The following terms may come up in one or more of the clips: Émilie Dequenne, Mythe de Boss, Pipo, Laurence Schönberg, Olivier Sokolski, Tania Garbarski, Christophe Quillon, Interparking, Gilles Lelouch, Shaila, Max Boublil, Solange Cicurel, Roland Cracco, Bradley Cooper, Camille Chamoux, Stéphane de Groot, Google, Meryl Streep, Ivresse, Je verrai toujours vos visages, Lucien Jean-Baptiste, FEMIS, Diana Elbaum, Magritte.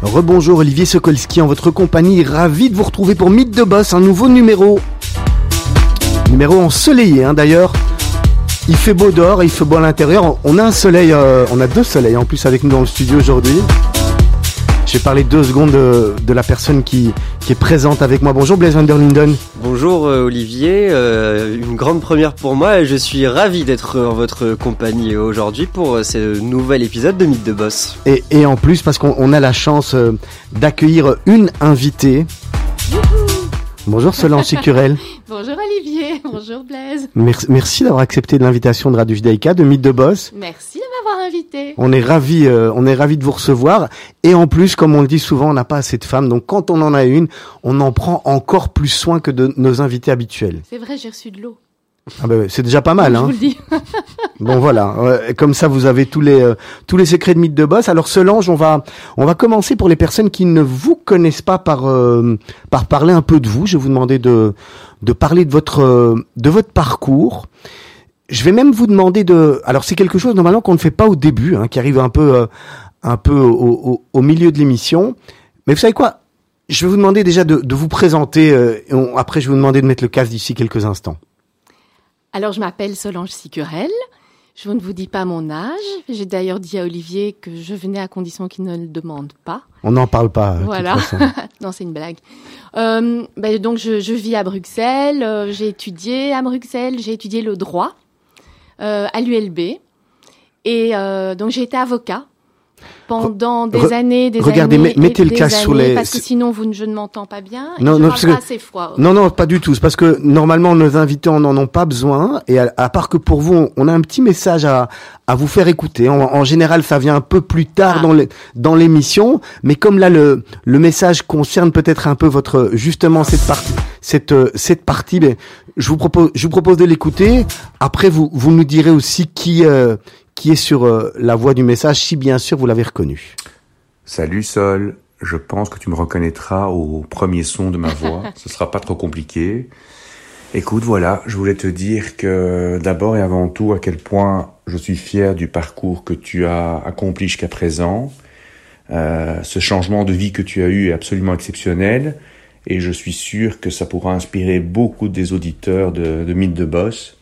Rebonjour Olivier Sokolski en votre compagnie, ravi de vous retrouver pour Mythe de Boss, un nouveau numéro. Numéro ensoleillé d'ailleurs. Il fait beau dehors et il fait beau à l'intérieur. On a un soleil, on a deux soleils en plus avec nous dans le studio aujourd'hui. J'ai parlé 2 secondes de la personne qui est présente avec moi. Bonjour Blaise van der Linden. Bonjour Olivier, une grande première pour moi et je suis ravi d'être en votre compagnie aujourd'hui pour ce nouvel épisode de Mythe de Boss. Et en plus parce qu'on a la chance d'accueillir une invitée. Bonjour Solange Cicurel. Bonjour Olivier, bonjour Blaise. Merci d'avoir accepté l'invitation de Radio Vidaica, de Mythe de Boss. Merci de m'avoir invité. On est ravis de vous recevoir. Et en plus, comme on le dit souvent, on n'a pas assez de femmes. Donc quand on en a une, on en prend encore plus soin que de nos invités habituels. C'est vrai, j'ai reçu de l'eau. Ah ben, c'est déjà pas mal. Je vous le dis. Bon voilà, comme ça vous avez tous les secrets de Mythe de Boss. Alors Solange, on va commencer pour les personnes qui ne vous connaissent pas par parler un peu de vous. Je vais vous demander de parler de votre parcours. Je vais même vous demander alors c'est quelque chose normalement qu'on ne fait pas au début, qui arrive un peu au milieu de l'émission. Mais vous savez quoi ? Je vais vous demander déjà de vous présenter. Après, je vais vous demander de mettre le casque d'ici quelques instants. Alors, je m'appelle Solange Cicurel. Je ne vous dis pas mon âge. J'ai d'ailleurs dit à Olivier que je venais à condition qu'il ne le demande pas. On n'en parle pas. Voilà. De toute façon. Non, c'est une blague. Donc, je vis à Bruxelles. J'ai étudié à Bruxelles. J'ai étudié le droit à l'ULB. Et donc, j'ai été avocat pendant des années. Regardez, mettez le casque sur les... Parce que sinon, je ne m'entends pas bien. Et non, je parle pas assez froid. Non, pas du tout. C'est parce que normalement, nos invités n'en ont pas besoin. Et à part que pour vous, on a un petit message à vous faire écouter. En général, ça vient un peu plus tard dans l'émission. Mais comme là, le message concerne peut-être un peu votre, justement, cette partie, mais je vous propose de l'écouter. Après, vous nous direz aussi qui est sur la voix du message, si bien sûr vous l'avez reconnu. Salut Sol, je pense que tu me reconnaîtras au premier son de ma voix, ce sera pas trop compliqué. Écoute, voilà, je voulais te dire que d'abord et avant tout à quel point je suis fier du parcours que tu as accompli jusqu'à présent. Ce changement de vie que tu as eu est absolument exceptionnel et je suis sûr que ça pourra inspirer beaucoup des auditeurs de Mythe de Boss.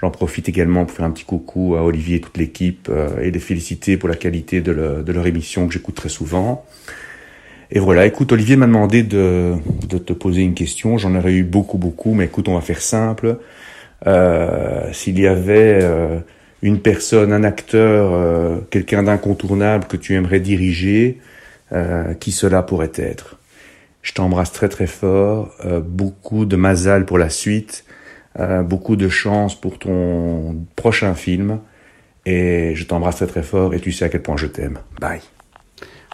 J'en profite également pour faire un petit coucou à Olivier et toute l'équipe et les féliciter pour la qualité de leur émission que j'écoute très souvent. Et voilà, écoute, Olivier m'a demandé de te poser une question. J'en aurais eu beaucoup, mais écoute, on va faire simple. S'il y avait une personne, un acteur, quelqu'un d'incontournable que tu aimerais diriger, qui cela pourrait être? Je t'embrasse très très fort. Beaucoup de mazal pour la suite. Beaucoup de chance pour ton prochain film et je t'embrasse très très fort et tu sais à quel point je t'aime. Bye.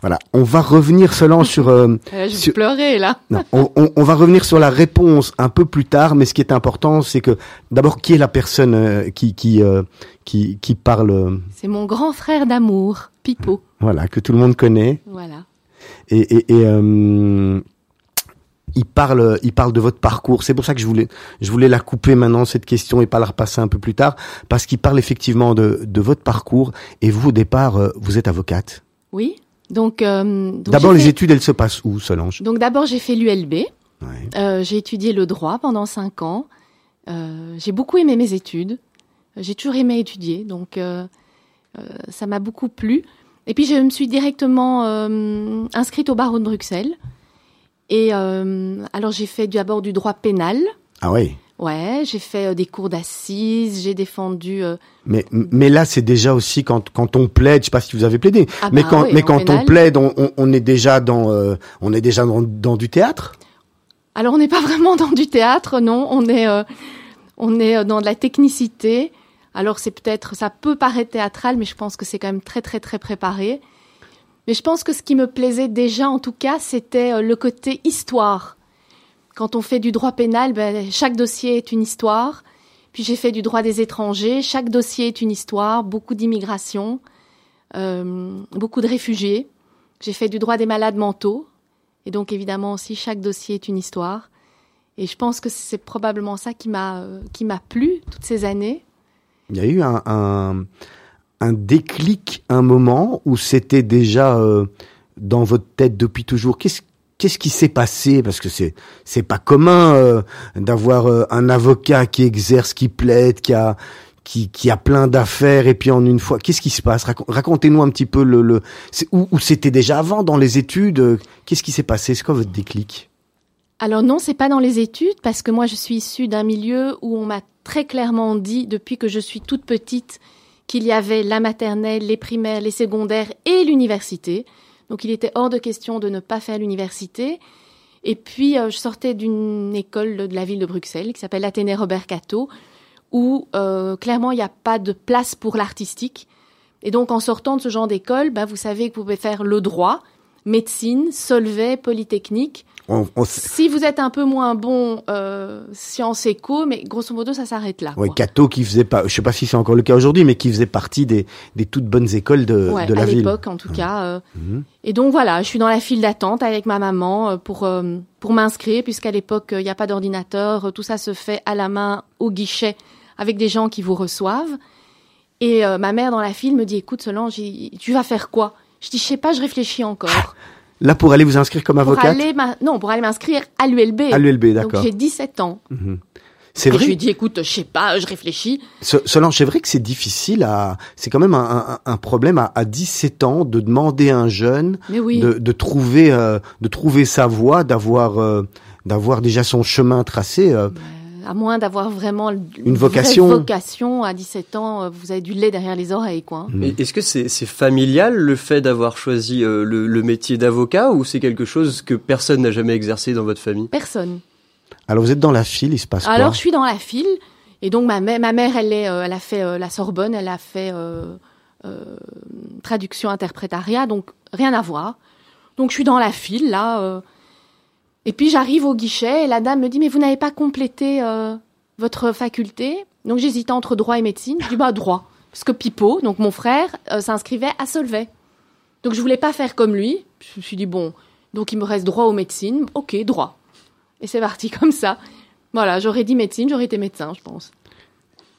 Voilà, on va revenir Solange sur... je vais pleurer là. Non, on va revenir sur la réponse un peu plus tard, mais ce qui est important c'est que d'abord qui est la personne qui parle... C'est mon grand frère d'amour, Pipo. Voilà, que tout le monde connaît. Voilà. Et Il parle de votre parcours. C'est pour ça que je voulais la couper maintenant, cette question, et pas la repasser un peu plus tard, parce qu'il parle effectivement de votre parcours. Et vous, au départ, vous êtes avocate. Oui. Donc d'abord, les études, elles se passent où, Solange ? Donc, d'abord, j'ai fait l'ULB. Ouais. J'ai étudié le droit pendant 5 ans. J'ai beaucoup aimé mes études. J'ai toujours aimé étudier. Donc, ça m'a beaucoup plu. Et puis, je me suis directement inscrite au barreau de Bruxelles. Et alors j'ai fait d'abord du droit pénal. Ah oui. Ouais, j'ai fait des cours d'assises, j'ai défendu. Mais là c'est déjà aussi quand on plaide, je sais pas si vous avez plaidé, on plaide, on est déjà dans du théâtre. Alors on n'est pas vraiment dans du théâtre, non, on est dans de la technicité. Alors ça peut paraître théâtral, mais je pense que c'est quand même très très très préparé. Mais je pense que ce qui me plaisait déjà, en tout cas, c'était le côté histoire. Quand on fait du droit pénal, chaque dossier est une histoire. Puis j'ai fait du droit des étrangers, chaque dossier est une histoire, beaucoup d'immigration, beaucoup de réfugiés. J'ai fait du droit des malades mentaux. Et donc, évidemment, aussi, chaque dossier est une histoire. Et je pense que c'est probablement ça qui m'a plu toutes ces années. Il y a eu un déclic, un moment où c'était déjà dans votre tête depuis toujours. Qu'est-ce qui s'est passé ? Parce que c'est pas commun d'avoir un avocat qui exerce, qui plaide, qui a plein d'affaires et puis en une fois, qu'est-ce qui se passe ? Racontez-nous un petit peu où c'était déjà avant dans les études. Qu'est-ce qui s'est passé ? C'est quoi votre déclic ? Alors non, c'est pas dans les études, parce que moi je suis issue d'un milieu où on m'a très clairement dit, depuis que je suis toute petite, qu'il y avait la maternelle, les primaires, les secondaires et l'université. Donc il était hors de question de ne pas faire l'université. Et puis je sortais d'une école de la ville de Bruxelles qui s'appelle Athénée Robert Cato, où clairement il n'y a pas de place pour l'artistique. Et donc en sortant de ce genre d'école, vous savez que vous pouvez faire le droit, médecine, Solvay, Polytechnique. Si vous êtes un peu moins bon sciences éco, mais grosso modo ça s'arrête là. Oui, Cato qui faisait pas, je sais pas si c'est encore le cas aujourd'hui, mais qui faisait partie des toutes bonnes écoles de la ville. À l'époque en tout cas. Et donc voilà, je suis dans la file d'attente avec ma maman pour m'inscrire, puisqu'à l'époque il n'y a pas d'ordinateur, tout ça se fait à la main au guichet avec des gens qui vous reçoivent. Et ma mère dans la file me dit, écoute Solange, tu vas faire quoi ? Je dis, je sais pas, je réfléchis encore. Là, pour aller vous inscrire comme avocate ? Pour aller m'inscrire à l'ULB. À l'ULB, d'accord. Donc, j'ai 17 ans. Mmh. C'est vrai. Je lui dis, écoute, je sais pas, je réfléchis. Solange, c'est vrai que c'est difficile c'est quand même un problème à 17 ans de demander à un jeune de trouver sa voie, d'avoir déjà son chemin tracé. À moins d'avoir vraiment une vocation. À 17 ans, vous avez du lait derrière les oreilles, quoi. Et est-ce que c'est familial, le fait d'avoir choisi le métier d'avocat, ou c'est quelque chose que personne n'a jamais exercé dans votre famille ? Personne. Alors vous êtes dans la file, il se passe quoi ? Alors je suis dans la file, et donc ma mère, elle a fait la Sorbonne, elle a fait traduction interprétariat, donc rien à voir. Donc je suis dans la file, là... Et puis j'arrive au guichet et la dame me dit « Mais vous n'avez pas complété votre faculté ?» Donc j'hésitais entre droit et médecine. Je dis « Bah droit ». Parce que Pipo, donc mon frère, s'inscrivait à Solvay. Donc je voulais pas faire comme lui. Je me suis dit « Bon, donc il me reste droit ou médecine. Ok, droit ». Et c'est parti comme ça. Voilà, j'aurais dit médecine, j'aurais été médecin, je pense.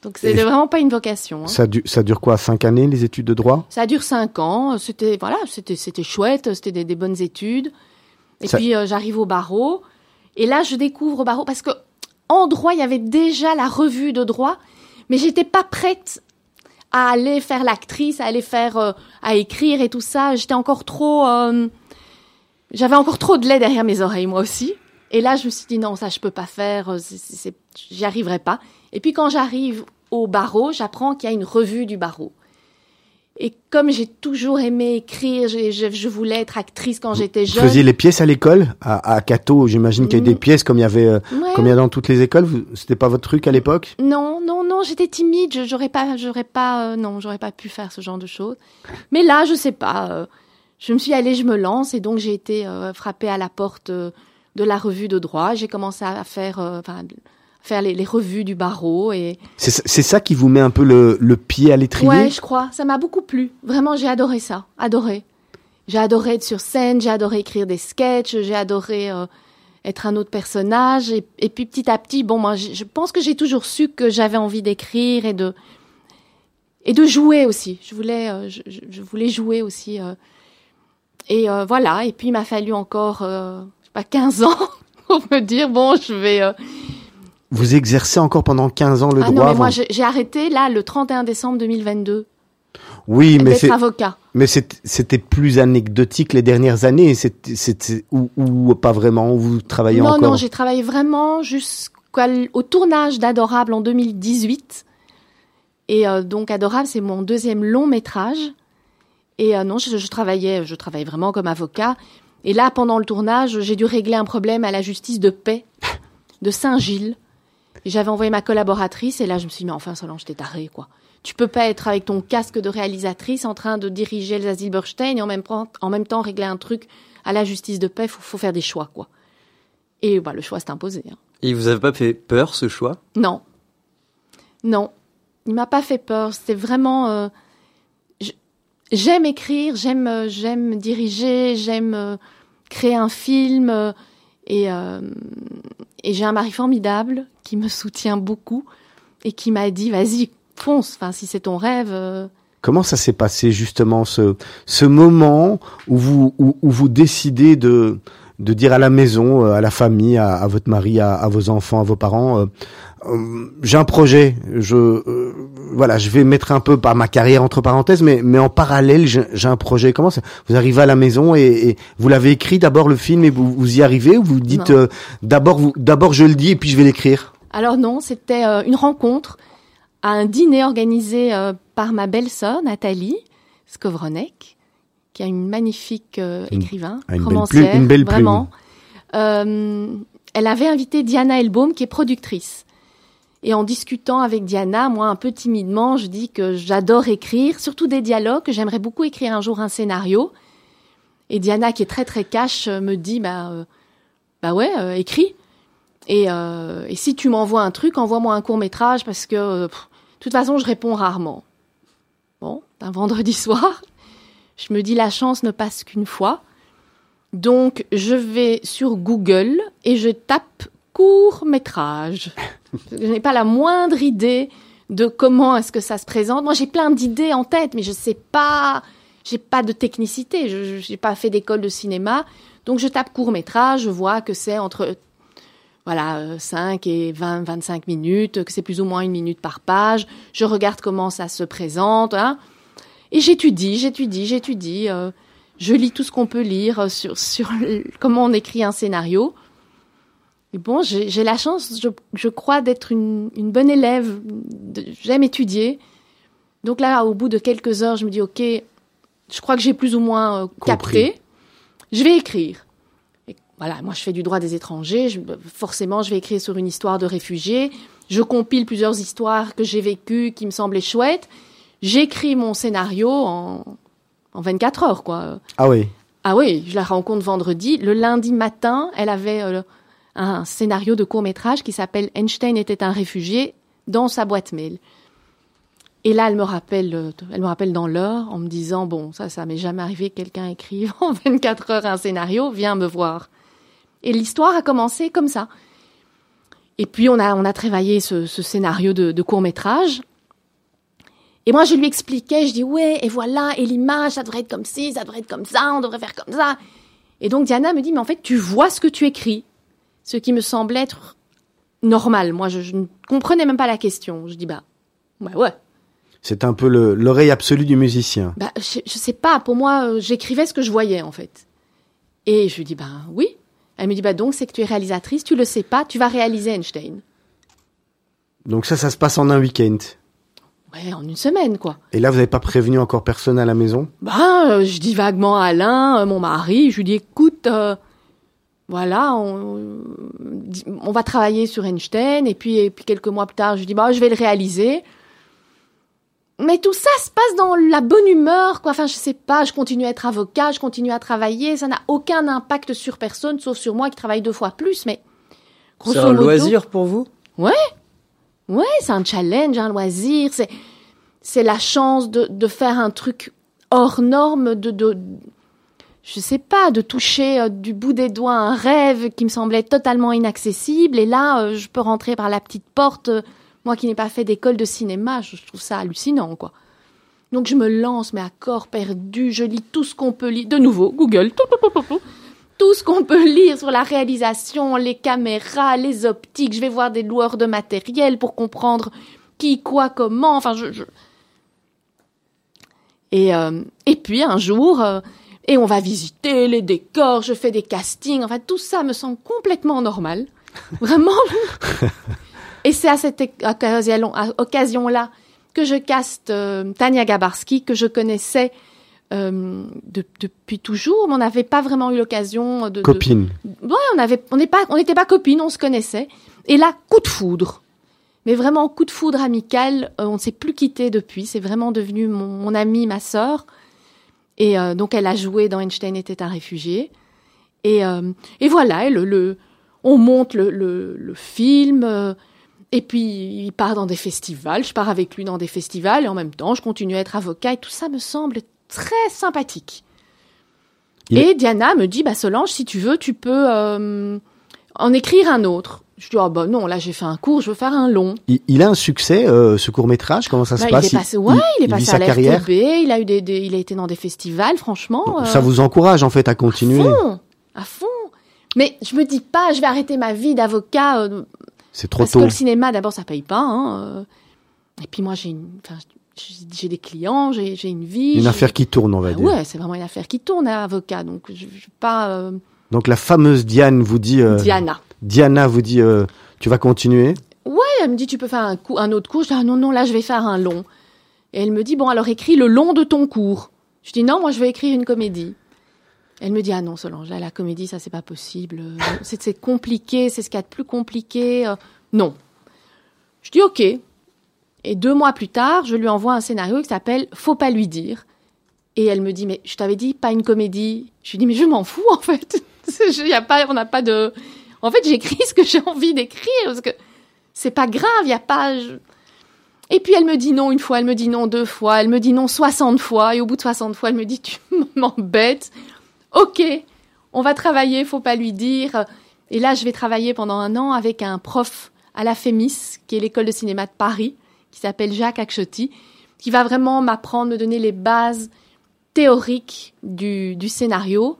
Donc c'était vraiment pas une vocation. Hein. Ça dure quoi, 5 années, les études de droit ? Ça dure 5 ans. C'était chouette, c'était des bonnes études. Et puis, j'arrive au barreau. Et là, je découvre au barreau, parce que en droit, il y avait déjà la revue de droit, mais j'étais pas prête à aller faire l'actrice, à écrire et tout ça. J'étais encore trop... J'avais encore trop de lait derrière mes oreilles, moi aussi. Et là, je me suis dit, non, ça, je peux pas faire. J'y arriverai pas. Et puis, quand j'arrive au barreau, j'apprends qu'il y a une revue du barreau. Et comme j'ai toujours aimé écrire, je voulais être actrice quand j'étais jeune. Vous faisiez les pièces à l'école, à Cato, j'imagine qu'il y a des pièces comme il y avait, comme il y a dans toutes les écoles. C'était pas votre truc à l'époque ? Non, j'étais timide, j'aurais pas pu faire ce genre de choses. Mais là, je sais pas, je me suis allée, je me lance, et donc j'ai été frappée à la porte de la revue de droit. J'ai commencé à faire les revues du barreau. Et... C'est ça qui vous met un peu le pied à l'étrier ? Ouais, je crois. Ça m'a beaucoup plu. Vraiment, j'ai adoré ça. J'ai adoré être sur scène, j'ai adoré écrire des sketchs, j'ai adoré être un autre personnage. Et puis petit à petit, bon, moi, je pense que j'ai toujours su que j'avais envie d'écrire et de jouer aussi. Je voulais jouer aussi. Voilà. Et puis, il m'a fallu encore 15 ans pour me dire, bon, je vais... Vous exercez encore pendant 15 ans le droit ? Non, mais moi j'ai arrêté là le 31 décembre 2022. Oui, mais c'est avocat. Mais c'était plus anecdotique les dernières années, c'était ou pas vraiment, où vous travaillez encore ? Non, j'ai travaillé vraiment jusqu'au tournage d'Adorable en 2018. Et donc Adorable, c'est mon 2e long métrage. Et non, je travaillais vraiment comme avocat. Et là pendant le tournage, j'ai dû régler un problème à la justice de paix de Saint-Gilles. J'avais envoyé ma collaboratrice et là, je me suis dit, mais enfin, Solange, t'es tarée, quoi. Tu peux pas être avec ton casque de réalisatrice en train de diriger Elsa Zylberstein et en même temps régler un truc à la justice de paix. Faut faire des choix, quoi. Et bah, le choix s'est imposé. Hein. Et vous avez pas fait peur, ce choix ? Non. Non. Il m'a pas fait peur. C'était vraiment... J'aime écrire, j'aime diriger, j'aime créer un film. Et j'ai un mari formidable qui me soutient beaucoup et qui m'a dit « Vas-y, fonce, enfin, si c'est ton rêve. » Comment ça s'est passé justement, ce moment où vous décidez de dire à la maison, à la famille, à votre mari, à vos enfants, à vos parents, j'ai un projet, je vais mettre un peu par ma carrière entre parenthèses, mais en parallèle j'ai un projet. Comment ça, vous arrivez à la maison et vous l'avez écrit d'abord, le film, et vous y arrivez, ou vous dites d'abord je le dis et puis je vais l'écrire? Alors non, c'était une rencontre à un dîner organisé par ma belle-sœur Nathalie Skowronek, qui est une magnifique écrivain, romancière, une belle vraiment. Elle avait invité Diana Elbaum, qui est productrice. Et en discutant avec Diana, moi, un peu timidement, je dis que j'adore écrire, surtout des dialogues, que j'aimerais beaucoup écrire un jour un scénario. Et Diana, qui est très, très cash, me dit, bah ouais, écris. Et si tu m'envoies un truc, envoie-moi un court-métrage, parce que, de toute façon, je réponds rarement. Bon, un vendredi soir... Je me dis, la chance ne passe qu'une fois. Donc, je vais sur Google et je tape « court-métrage ». Je n'ai pas la moindre idée de comment est-ce que ça se présente. Moi, j'ai plein d'idées en tête, mais je ne sais pas, j'ai pas de technicité. Je n'ai pas fait d'école de cinéma. Donc, je tape « court-métrage », je vois que c'est entre 5 et 20, 25 minutes, que c'est plus ou moins 1 minute par page. Je regarde comment ça se présente, hein. Et j'étudie, je lis tout ce qu'on peut lire sur comment on écrit un scénario. Et bon, j'ai la chance, je crois, d'être une bonne élève, j'aime étudier. Donc là, au bout de quelques heures, je me dis, ok, je crois que j'ai plus ou moins capté, je vais écrire. Et voilà, moi je fais du droit des étrangers, forcément je vais écrire sur une histoire de réfugiés, je compile plusieurs histoires que j'ai vécues, qui me semblaient chouettes. J'écris mon scénario en 24 heures, quoi. Ah oui. Ah oui, je la rencontre vendredi. Le lundi matin, elle avait un scénario de court-métrage qui s'appelle « Einstein était un réfugié » dans sa boîte mail. Et là, elle me rappelle dans l'heure en me disant « Bon, ça m'est jamais arrivé que quelqu'un écrive en 24 heures un scénario, viens me voir. » Et l'histoire a commencé comme ça. Et puis, on a travaillé ce scénario de court-métrage. Et moi, je lui expliquais, je dis « Ouais, et voilà, et l'image, ça devrait être comme ci, ça devrait être comme ça, on devrait faire comme ça. » Et donc, Diana me dit « Mais en fait, tu vois ce que tu écris. » Ce qui me semble être normal. Moi, je ne comprenais même pas la question. Je dis « Bah ouais. » C'est un peu l'oreille absolue du musicien. Bah, je sais pas. Pour moi, j'écrivais ce que je voyais, en fait. Et je lui dis « Bah oui. » Elle me dit « Bah donc, c'est que tu es réalisatrice, tu le sais pas, tu vas réaliser Einstein. » Donc ça se passe en un week-end. Ouais, en 1 semaine, quoi. Et là, vous n'avez pas prévenu encore personne à la maison ? Je dis vaguement à Alain, mon mari, je lui dis, écoute, on va travailler sur Einstein, et puis quelques mois plus tard, je lui dis, je vais le réaliser. Mais tout ça se passe dans la bonne humeur, quoi. Enfin, je sais pas, je continue à être avocat, je continue à travailler, ça n'a aucun impact sur personne, sauf sur moi qui travaille 2 fois plus, mais... C'est un loisir pour vous ? Ouais. Ouais, c'est un challenge, un loisir, c'est la chance de faire un truc hors norme, de toucher du bout des doigts un rêve qui me semblait totalement inaccessible. Et là, je peux rentrer par la petite porte. Moi qui n'ai pas fait d'école de cinéma, je trouve ça hallucinant, quoi. Donc je me lance, mais à corps perdu, je lis tout ce qu'on peut lire. De nouveau, Google, tout ce qu'on peut lire sur la réalisation, les caméras, les optiques. Je vais voir des loueurs de matériel pour comprendre qui, quoi, comment. Enfin, et puis, un jour, et on va visiter les décors, je fais des castings. Enfin, tout ça me semble complètement normal. Vraiment. Et c'est à cette occasion-là que je caste Tania Garbarski, que je connaissais depuis toujours, mais on n'avait pas vraiment eu l'occasion de... Copine. Ouais, on n'était pas copines, on se connaissait. Et là, coup de foudre. Mais vraiment, coup de foudre amical, on ne s'est plus quittés depuis. C'est vraiment devenu mon amie, ma sœur. Et donc, elle a joué dans Einstein était un réfugié. Et voilà, on monte le film. Et puis, il part dans des festivals. Je pars avec lui dans des festivals. Et en même temps, je continue à être avocat. Et tout ça me semble très sympathique. Et Diana me dit, Solange, si tu veux, tu peux en écrire un autre. Je dis, non, là, j'ai fait un court, je veux faire un long. Il a un succès, ce court-métrage, comment ça se passe? Il est passé à la FTB, il a été dans des festivals, franchement. Donc, ça vous encourage, en fait, à continuer. À fond. Mais je me dis pas, je vais arrêter ma vie d'avocat. C'est trop tôt. Parce que le cinéma, d'abord, ça paye pas, Et puis moi, j'ai des clients, j'ai une vie. Affaire qui tourne, on va dire. Ouais, c'est vraiment une affaire qui tourne, avocat. Donc, je vais pas. Donc, la fameuse Diane vous dit. Diana vous dit, tu vas continuer? Ouais, elle me dit, tu peux faire un autre cours. Je dis, non, là, je vais faire un long. Et elle me dit, alors écris le long de ton cours. Je dis, non, moi, je vais écrire une comédie. Elle me dit, non, Solange, là, la comédie, ça, c'est pas possible. C'est compliqué, c'est ce qu'il y a de plus compliqué. Non. Je dis, OK. Et 2 mois plus tard, je lui envoie un scénario qui s'appelle « Faut pas lui dire ». Et elle me dit « Mais je t'avais dit, pas une comédie ». Je lui dis « Mais je m'en fous, en fait. On n'a pas de... En fait, j'écris ce que j'ai envie d'écrire, parce que c'est pas grave, il n'y a pas... Et puis, elle me dit non une fois, elle me dit non 2 fois, elle me dit non 60 fois. Et au bout de 60 fois, elle me dit « Tu m'embêtes. OK, on va travailler, faut pas lui dire ». Et là, je vais travailler pendant 1 an avec un prof à la FEMIS, qui est l'école de cinéma de Paris, qui s'appelle Jacques Akhenchouch, qui va vraiment m'apprendre, me donner les bases théoriques du scénario.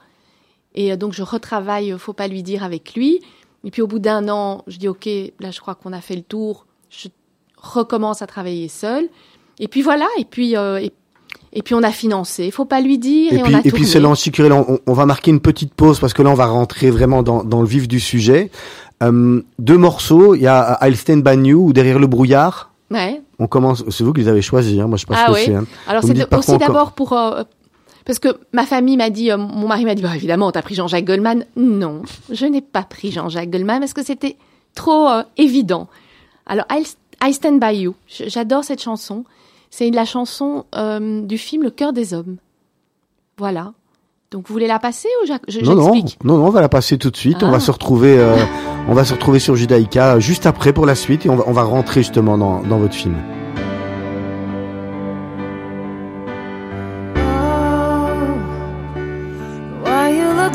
Et donc, je retravaille « Faut pas lui dire » avec lui. Et puis, au bout d'1 an, je dis « OK, là, je crois qu'on a fait le tour. » Je recommence à travailler seule. Et puis, voilà. Et puis on a financé, faut pas lui dire, et on a tourné. Et puis Solange Cicurel, on va marquer une petite pause parce que là on va rentrer vraiment dans le vif du sujet. 2 morceaux, il y a I'll Stand By You ou Derrière le brouillard. Ouais. On commence, c'est vous qui les avez choisis, moi je pense que c'est. Alors c'est aussi d'abord pour parce que ma famille m'a dit, mon mari m'a dit, évidemment t'as pris Jean-Jacques Goldman. Non, je n'ai pas pris Jean-Jacques Goldman parce que c'était trop évident. Alors I Stand By You, j'adore cette chanson. C'est la chanson du film Le cœur des hommes. Voilà. Donc vous voulez la passer ou j'explique? Non, on va la passer tout de suite. On va se retrouver sur Judaïka juste après pour la suite et on va rentrer justement dans votre film. Oh, why you look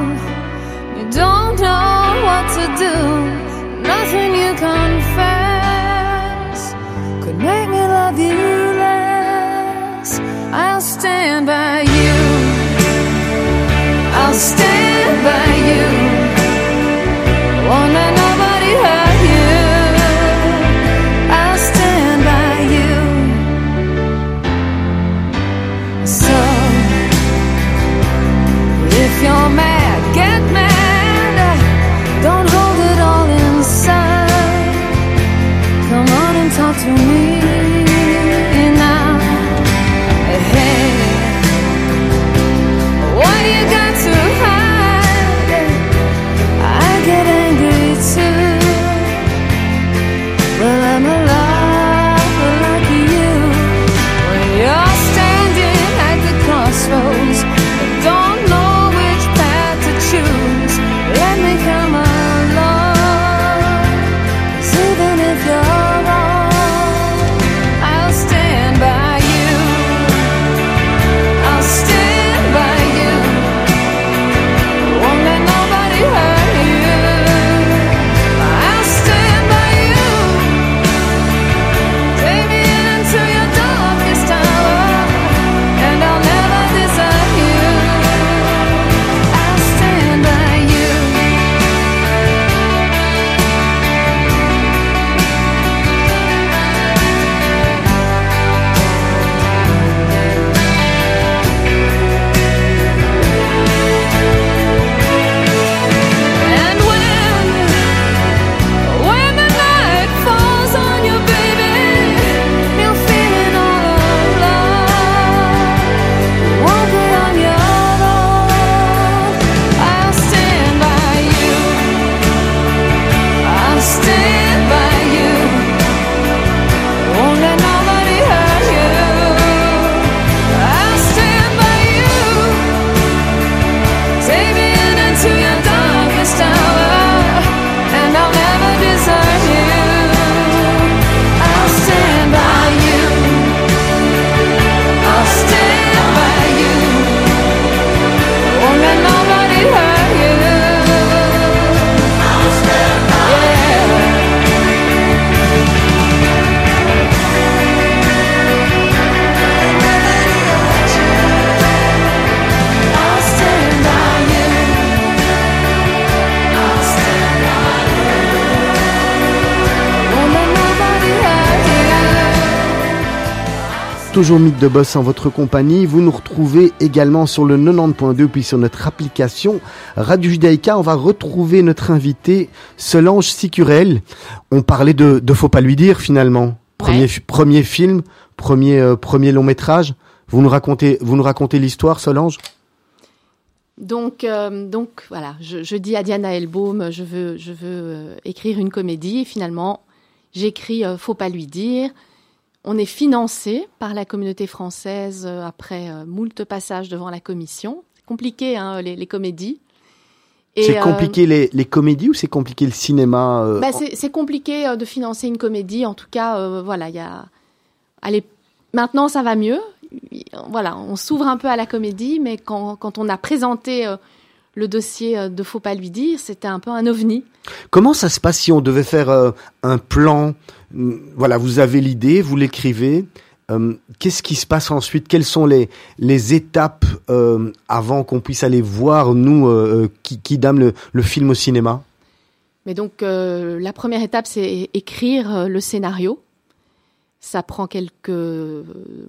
you don't know what to do. Nothing you confess could make me love you less. I'll stand by you. I'll stand by you. Won't let nobody hurt you. I'll stand by you. So, if you're mad, toujours Mythe de Boss en votre compagnie. Vous nous retrouvez également sur le 90.2 puis sur notre application Radio Vidaica. On va retrouver notre invitée Solange Cicurel. On parlait de Faut pas lui dire finalement. Premier film, premier long métrage. Vous nous racontez l'histoire, Solange. Donc voilà, je dis à Diana Elbaum, je veux écrire une comédie. Finalement, j'écris Faut pas lui dire. On est financé par la communauté française après moult passages devant la commission. C'est compliqué, hein, les comédies. Et c'est compliqué les comédies ou c'est compliqué le cinéma c'est compliqué de financer une comédie. En tout cas, voilà, il y a. Allez, maintenant ça va mieux. Voilà, on s'ouvre un peu à la comédie, mais quand on a présenté le dossier de Faut pas lui dire, c'était un peu un ovni. Comment ça se passe si on devait faire un plan? Voilà, vous avez l'idée, vous l'écrivez. Qu'est-ce qui se passe ensuite? Quelles sont les étapes avant qu'on puisse aller voir, nous, qui dame le film au cinéma? Mais donc, la première étape, c'est écrire le scénario. Ça prend quelques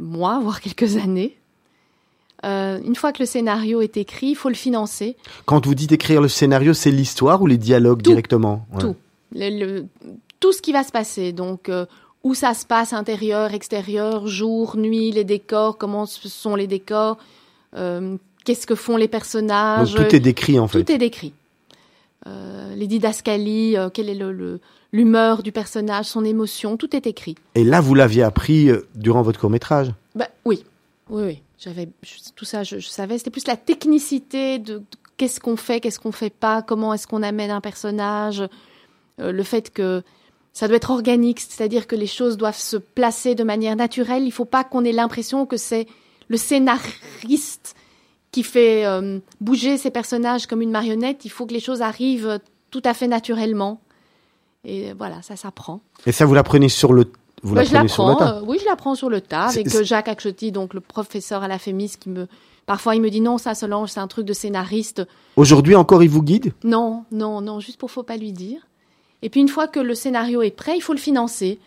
mois, voire quelques années. Une fois que le scénario est écrit, il faut le financer. Quand vous dites écrire le scénario, c'est l'histoire ou les dialogues directement? Tout, ouais. Tout ce qui va se passer, donc où ça se passe, intérieur, extérieur, jour, nuit, les décors, comment sont les décors, qu'est-ce que font les personnages. Donc, tout est décrit en fait. Tout est décrit. Les didascalies, quelle est l'humeur du personnage, son émotion, tout est écrit. Et là, vous l'aviez appris durant votre court-métrage? Bah, oui. Tout ça, je savais. C'était plus la technicité de qu'est-ce qu'on fait pas, comment est-ce qu'on amène un personnage, le fait que ça doit être organique, c'est-à-dire que les choses doivent se placer de manière naturelle. Il ne faut pas qu'on ait l'impression que c'est le scénariste qui fait bouger ses personnages comme une marionnette. Il faut que les choses arrivent tout à fait naturellement. Et voilà, ça s'apprend. Et ça, vous l'apprenez sur le je l'apprends sur le tas avec Jacques Akhenchouch, donc le professeur à la FEMIS qui parfois il me dit non, ça Solange, c'est un truc de scénariste. Aujourd'hui encore, il vous guide? Non, juste pour Faut pas lui dire. Et puis une fois que le scénario est prêt, il faut le financer.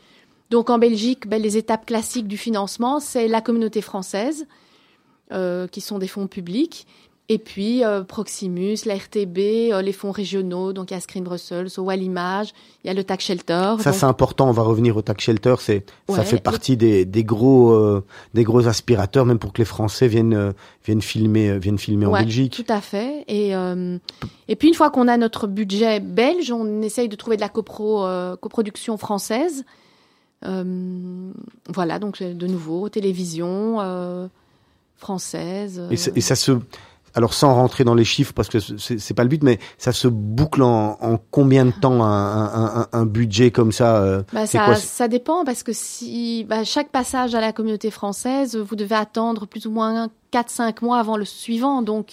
Donc en Belgique, les étapes classiques du financement, c'est la communauté française qui sont des fonds publics et puis Proximus, la RTB, les fonds régionaux, donc il y a Screen Brussels, au Wallimage, il y a le Tax Shelter. Ça donc... c'est important, on va revenir au Tax Shelter, ça fait partie des gros aspirateurs, même pour que les Français viennent filmer en Belgique. Tout à fait. Et puis une fois qu'on a notre budget belge, on essaye de trouver de la coproduction française. Voilà, donc de nouveau télévision française. Et ça se... Alors sans rentrer dans les chiffres parce que c'est pas le but, mais ça se boucle en combien de temps un budget comme ça? Ça dépend parce que chaque passage à la communauté française, vous devez attendre plus ou moins 4-5 mois avant le suivant. Donc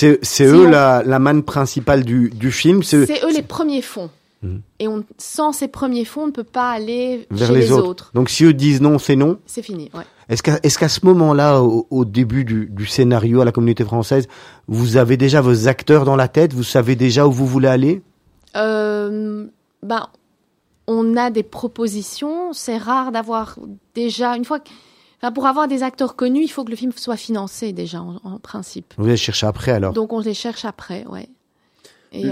la manne principale du film. C'est les premiers fonds. Et sans ces premiers fonds, on ne peut pas aller vers les autres. Donc si eux disent non, c'est non. C'est fini, ouais. Est-ce qu'à ce moment-là, au début du scénario à la communauté française, vous avez déjà vos acteurs dans la tête? Vous savez déjà où vous voulez aller? On a des propositions. C'est rare d'avoir déjà... pour avoir des acteurs connus, il faut que le film soit financé déjà, en principe. Vous les cherchez après, alors? Donc on les cherche après, ouais. Et...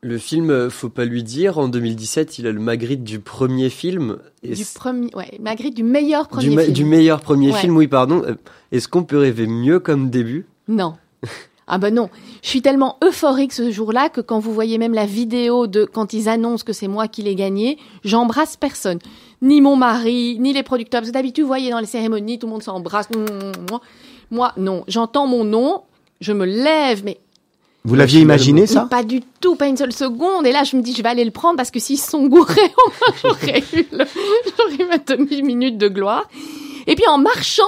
Le film, Faut pas lui dire, en 2017, il a le Magritte du premier film. Magritte du meilleur premier film. Du meilleur premier film, oui, pardon. Est-ce qu'on peut rêver mieux comme début? Non. Ah ben non. Je suis tellement euphorique ce jour-là que quand vous voyez même la vidéo de quand ils annoncent que c'est moi qui l'ai gagné, j'embrasse personne. Ni mon mari, ni les producteurs. Parce que d'habitude, vous voyez dans les cérémonies, tout le monde s'embrasse. Moi, non. J'entends mon nom, je me lève, mais... Vous l'aviez imaginé, ça? Pas du tout, pas une seule seconde. Et là, je me dis, je vais aller le prendre parce que s'ils se sont gourés, j'aurais eu ma demi-minute de gloire. Et puis, en marchant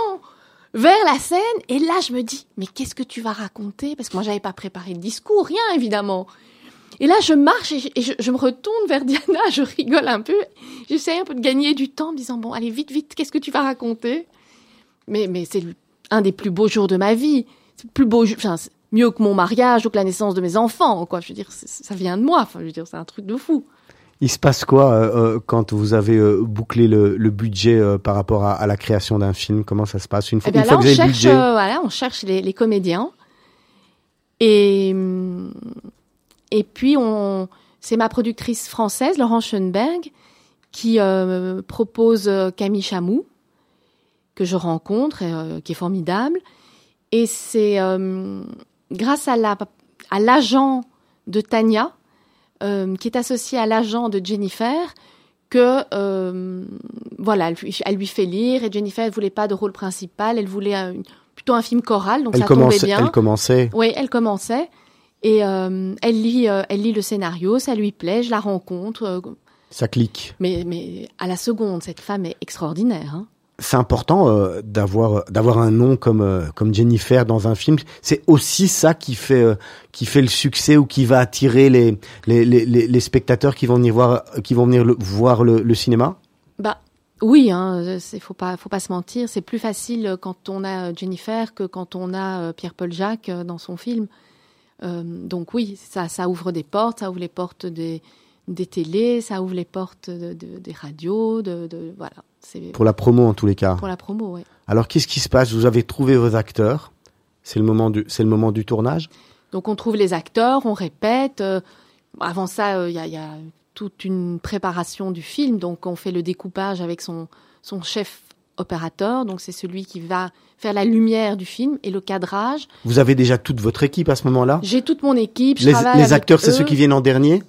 vers la scène, et là, je me dis, mais qu'est-ce que tu vas raconter? Parce que moi, j'avais pas préparé de discours, rien, évidemment. Et là, je marche et je me retourne vers Diana, je rigole un peu. J'essaie un peu de gagner du temps en me disant, bon, allez, vite, qu'est-ce que tu vas raconter? Mais c'est un des plus beaux jours de ma vie. C'est le plus beau jour. Enfin, mieux que mon mariage ou que la naissance de mes enfants, quoi. Je veux dire, ça vient de moi. Enfin, je veux dire, c'est un truc de fou. Il se passe quoi quand vous avez bouclé le budget par rapport à la création d'un film? Comment ça se passe une fois, là, que vous avez le budget? Voilà, on cherche les comédiens. Et puis, c'est ma productrice française, Laurence Schönberg, qui propose Camille Chamoux, que je rencontre, qui est formidable. Et c'est grâce à l'agent de Tania, qui est associé à l'agent de Jennifer, que voilà, elle lui fait lire. Et Jennifer, elle voulait pas de rôle principal, elle voulait plutôt un film choral, donc ça tombait bien. Elle commençait. Oui, elle commençait. Et elle lit le scénario, ça lui plaît, je la rencontre. Ça clique. Mais à la seconde, cette femme est extraordinaire, hein. C'est important d'avoir un nom comme Jennifer dans un film. C'est aussi ça qui fait le succès ou qui va attirer les spectateurs qui vont venir voir le cinéma. Bah oui, hein, faut pas se mentir. C'est plus facile quand on a Jennifer que quand on a Pierre-Paul Jacques dans son film. Donc oui, ça ouvre des portes, ça ouvre les portes des télés, ça ouvre les portes des radios, voilà. C'est pour la promo en tous les cas. Pour la promo, oui. Alors qu'est-ce qui se passe? Vous avez trouvé vos acteurs. C'est le moment du tournage. Donc on trouve les acteurs, on répète. Avant ça, il y a toute une préparation du film. Donc on fait le découpage avec son chef opérateur. Donc c'est celui qui va faire la lumière du film et le cadrage. Vous avez déjà toute votre équipe à ce moment-là? J'ai toute mon équipe. Les acteurs, c'est ceux qui viennent en dernier?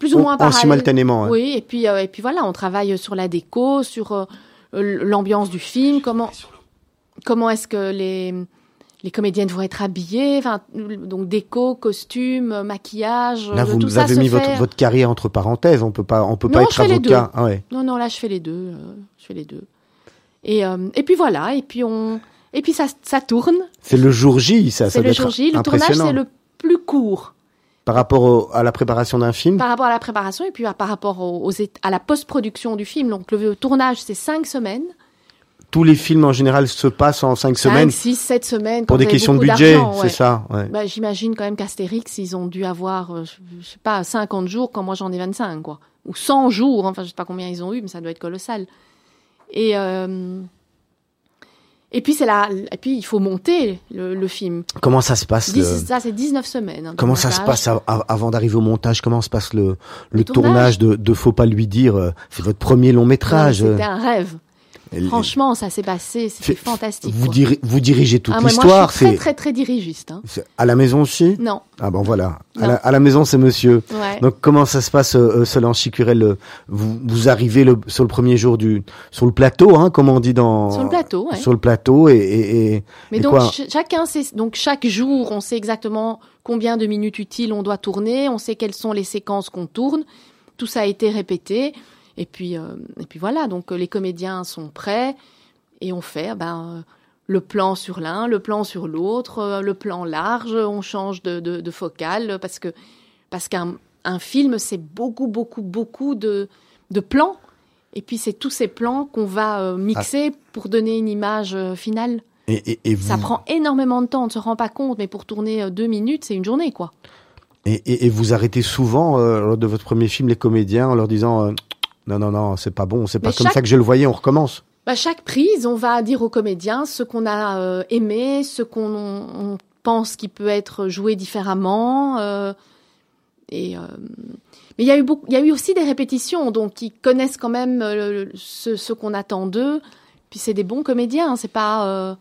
Plus ou moins pareil. Simultanément. Hein. Oui, et puis voilà, on travaille sur la déco, sur l'ambiance du film, comment est-ce que les comédiennes vont être habillées, donc déco, costume, maquillage. Là, vous tout avez ça mis votre carrière entre parenthèses. On peut pas être avocat. Ah ouais. Non, là, je fais les deux. Et puis voilà, et puis ça tourne. C'est le jour J, ça. C'est le jour J. Le tournage, c'est le plus court. Par rapport à la préparation d'un film? Par rapport à la préparation et puis par rapport à la post-production du film. Donc le tournage, c'est 5 semaines. Tous les films en général se passent en 5 semaines? 5, 6, 7 semaines. Pour des questions de budget, c'est ça, ouais. Bah, j'imagine quand même qu'Astérix, ils ont dû avoir, je sais pas, 50 jours quand moi j'en ai 25, quoi. Ou 100 jours, enfin je sais pas combien ils ont eu, mais ça doit être colossal. Et puis il faut monter le film. Comment ça se passe? Ça c'est 19 semaines. Hein, comment ça se passe avant d'arriver au montage? Comment se passe le tournage de Faut pas lui dire? C'est votre premier long métrage. Ouais, c'était un rêve. Franchement, ça s'est passé, c'était fantastique. Vous dirigez toute l'histoire. Moi, je suis très dirigiste. Hein. À la maison aussi? Non. Ah ben voilà. À la maison, c'est monsieur. Ouais. Donc comment ça se passe, Solange Cicurel? Vous arrivez sur le premier jour sur le plateau, hein, comme on dit dans. Sur le plateau. Ouais. Sur le plateau et. Mais et donc quoi? Chacun sait. Donc chaque jour, on sait exactement combien de minutes utiles on doit tourner. On sait quelles sont les séquences qu'on tourne. Tout ça a été répété. Et puis voilà, donc les comédiens sont prêts et on fait le plan sur l'un, le plan sur l'autre, le plan large, on change de focale parce qu'un film, c'est beaucoup de plans. Et puis c'est tous ces plans qu'on va mixer pour donner une image finale. Et vous... Ça prend énormément de temps, on ne se rend pas compte, mais pour tourner 2 minutes, c'est une journée, quoi. Et vous arrêtez souvent lors de votre premier film les comédiens en leur disant... Non, c'est pas bon, c'est pas comme ça que je le voyais, on recommence. Bah, chaque prise, on va dire aux comédiens ce qu'on a aimé, ce qu'on on pense qui peut être joué différemment. Mais il y a eu aussi des répétitions, donc ils connaissent quand même ce qu'on attend d'eux. Puis c'est des bons comédiens, hein, c'est pas...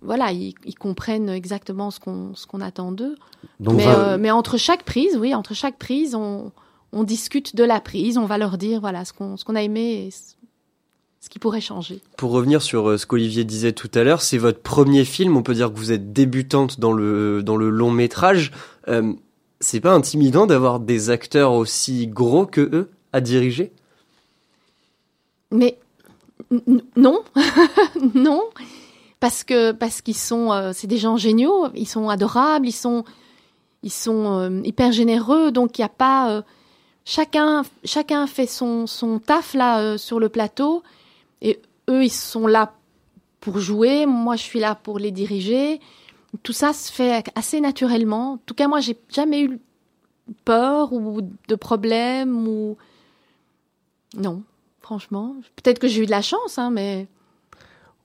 Voilà, ils comprennent exactement ce qu'on attend d'eux. Donc, mais entre chaque prise, oui, on discute de la prise, on va leur dire voilà ce qu'on a aimé et ce qui pourrait changer. Pour revenir sur ce qu'Olivier disait tout à l'heure, c'est votre premier film, on peut dire que vous êtes débutante dans le long métrage. C'est pas intimidant d'avoir des acteurs aussi gros que eux à diriger? Mais non, non, parce qu'ils sont c'est des gens géniaux, ils sont adorables, ils sont hyper généreux, donc il y a pas Chacun fait son taf là sur le plateau et eux ils sont là pour jouer, moi je suis là pour les diriger. Tout ça se fait assez naturellement. En tout cas moi j'ai jamais eu peur ou de problème ou... Non, franchement. Peut-être que j'ai eu de la chance, hein, mais...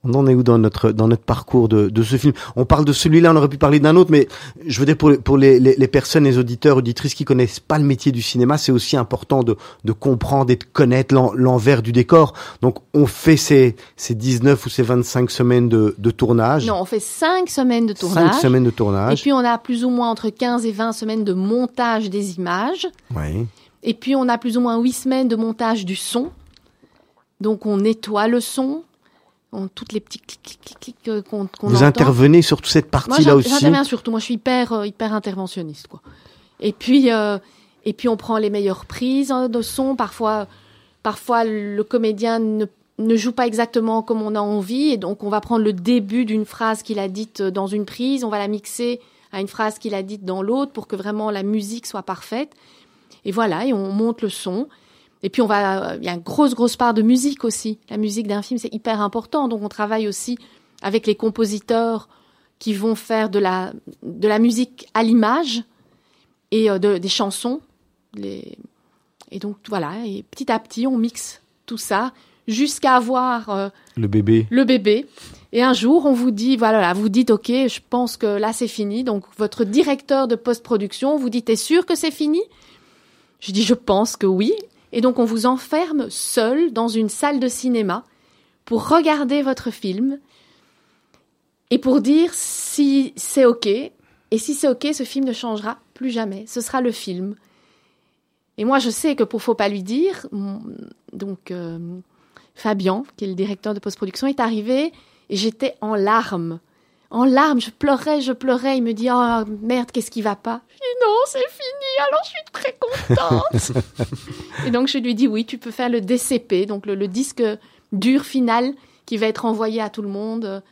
On en est où dans notre parcours de ce film? On parle de celui-là, on aurait pu parler d'un autre, mais je veux dire pour les personnes, les auditeurs, auditrices qui connaissent pas le métier du cinéma, c'est aussi important de comprendre et de connaître l'envers du décor. Donc on fait ces 19 ou ces 25 semaines de tournage. Non, on fait 5 semaines de tournage. 5 semaines de tournage. Et puis on a plus ou moins entre 15 et 20 semaines de montage des images. Oui. Et puis on a plus ou moins 8 semaines de montage du son. Donc on nettoie le son. Toutes les petits clics qu'on entend. Vous intervenez sur toute cette partie-là aussi. Moi, j'interviens surtout. Moi, je suis hyper interventionniste, quoi. Et puis, on prend les meilleures prises de son. Parfois, le comédien ne joue pas exactement comme on a envie, et donc on va prendre le début d'une phrase qu'il a dite dans une prise, on va la mixer à une phrase qu'il a dite dans l'autre pour que vraiment la musique soit parfaite. Et voilà, et on monte le son. Et puis il y a une grosse part de musique aussi. La musique d'un film, c'est hyper important. Donc on travaille aussi avec les compositeurs qui vont faire de la musique à l'image et des chansons. Et donc voilà, et petit à petit on mixe tout ça jusqu'à avoir le bébé. Et un jour on vous dit OK, je pense que là c'est fini. Donc votre directeur de post-production vous dit, t'es sûr que c'est fini? Je dis, je pense que oui. Et donc, on vous enferme seul dans une salle de cinéma pour regarder votre film et pour dire si c'est OK. Et si c'est OK, ce film ne changera plus jamais. Ce sera le film. Et moi, je sais que pour Faut pas lui dire, donc Fabien, qui est le directeur de post-production, est arrivé et j'étais en larmes. En larmes, je pleurais. Il me dit « Oh merde, qu'est-ce qui va pas ?» Je dis « Non, c'est fini, alors je suis très contente !» Et donc je lui dis « Oui, tu peux faire le DCP, donc le disque dur final qui va être envoyé à tout le monde,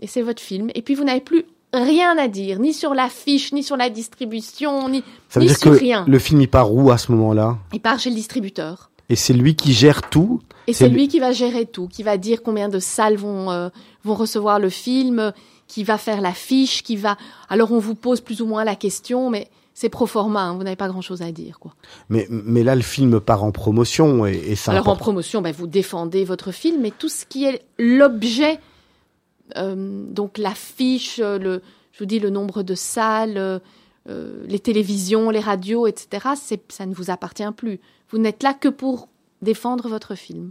et c'est votre film. Et puis vous n'avez plus rien à dire, ni sur l'affiche, ni sur la distribution, ni sur rien. » Ça veut dire que le film, il part où à ce moment-là? Il part chez le distributeur. Et c'est lui qui gère tout. Et c'est lui qui va gérer tout, qui va dire combien de salles vont recevoir le film, qui va faire l'affiche, qui va... Alors on vous pose plus ou moins la question, mais c'est pro forma, hein, vous n'avez pas grand-chose à dire, quoi. Mais là, le film part en promotion et ça... Alors en promotion, vous défendez votre film, mais tout ce qui est l'objet, donc l'affiche, le nombre de salles, les télévisions, les radios, etc., ça ne vous appartient plus. Vous n'êtes là que pour défendre votre film.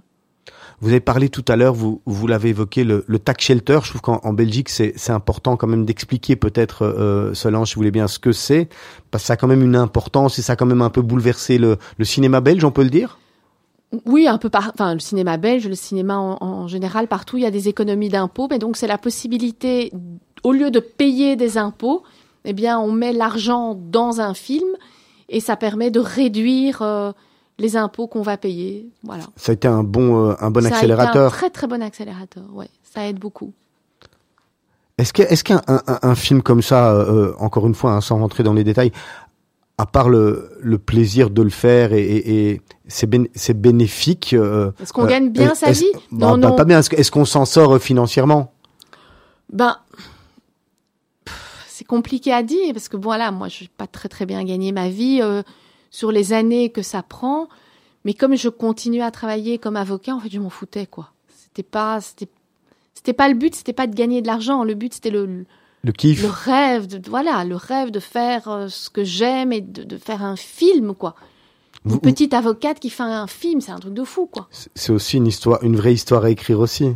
Vous avez parlé tout à l'heure, vous l'avez évoqué, le tax shelter. Je trouve qu'en Belgique, c'est important quand même d'expliquer peut-être, Solange, si vous voulez bien, ce que c'est, parce que ça a quand même une importance et ça a quand même un peu bouleversé le cinéma belge, on peut le dire? Oui, un peu le cinéma belge, le cinéma en général, partout, il y a des économies d'impôts, mais donc c'est la possibilité, au lieu de payer des impôts, eh bien, on met l'argent dans un film et ça permet de réduire... les impôts qu'on va payer, voilà. Ça a été un bon accélérateur. Ça a été un très très bon accélérateur, ouais. Ça aide beaucoup. Est-ce qu'un film comme ça, encore une fois, hein, sans rentrer dans les détails, à part le plaisir de le faire et c'est bénéfique. Est-ce qu'on gagne bien sa vie? Non, non. Pas bien. Est-ce qu'on s'en sort financièrement? C'est compliqué à dire parce que moi, je n'ai pas très très bien gagné ma vie. Sur les années que ça prend, mais comme je continuais à travailler comme avocat, en fait, je m'en foutais, quoi. C'était pas le but, c'était pas de gagner de l'argent. Le but, c'était le kiff, le rêve de faire ce que j'aime et de faire un film, quoi. Une petite avocate qui fait un film, c'est un truc de fou, quoi. C'est aussi une vraie histoire à écrire aussi.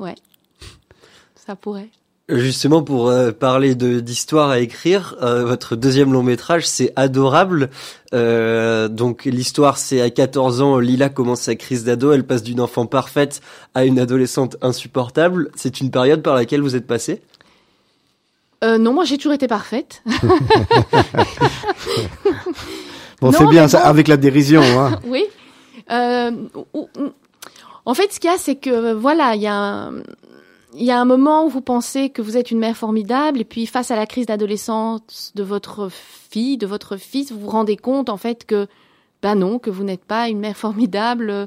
Ouais, ça pourrait. Justement, pour parler d'histoire à écrire, votre deuxième long métrage, c'est Adorable. Donc l'histoire, c'est à 14 ans, Leïla commence sa crise d'ado. Elle passe d'une enfant parfaite à une adolescente insupportable. C'est une période par laquelle vous êtes passée ? Non, moi j'ai toujours été parfaite. C'est bien ça, avec la dérision. Hein. Oui. En fait, ce qu'il y a, c'est que il y a un moment où vous pensez que vous êtes une mère formidable et puis face à la crise d'adolescence de votre fille, de votre fils, vous vous rendez compte en fait que que vous n'êtes pas une mère formidable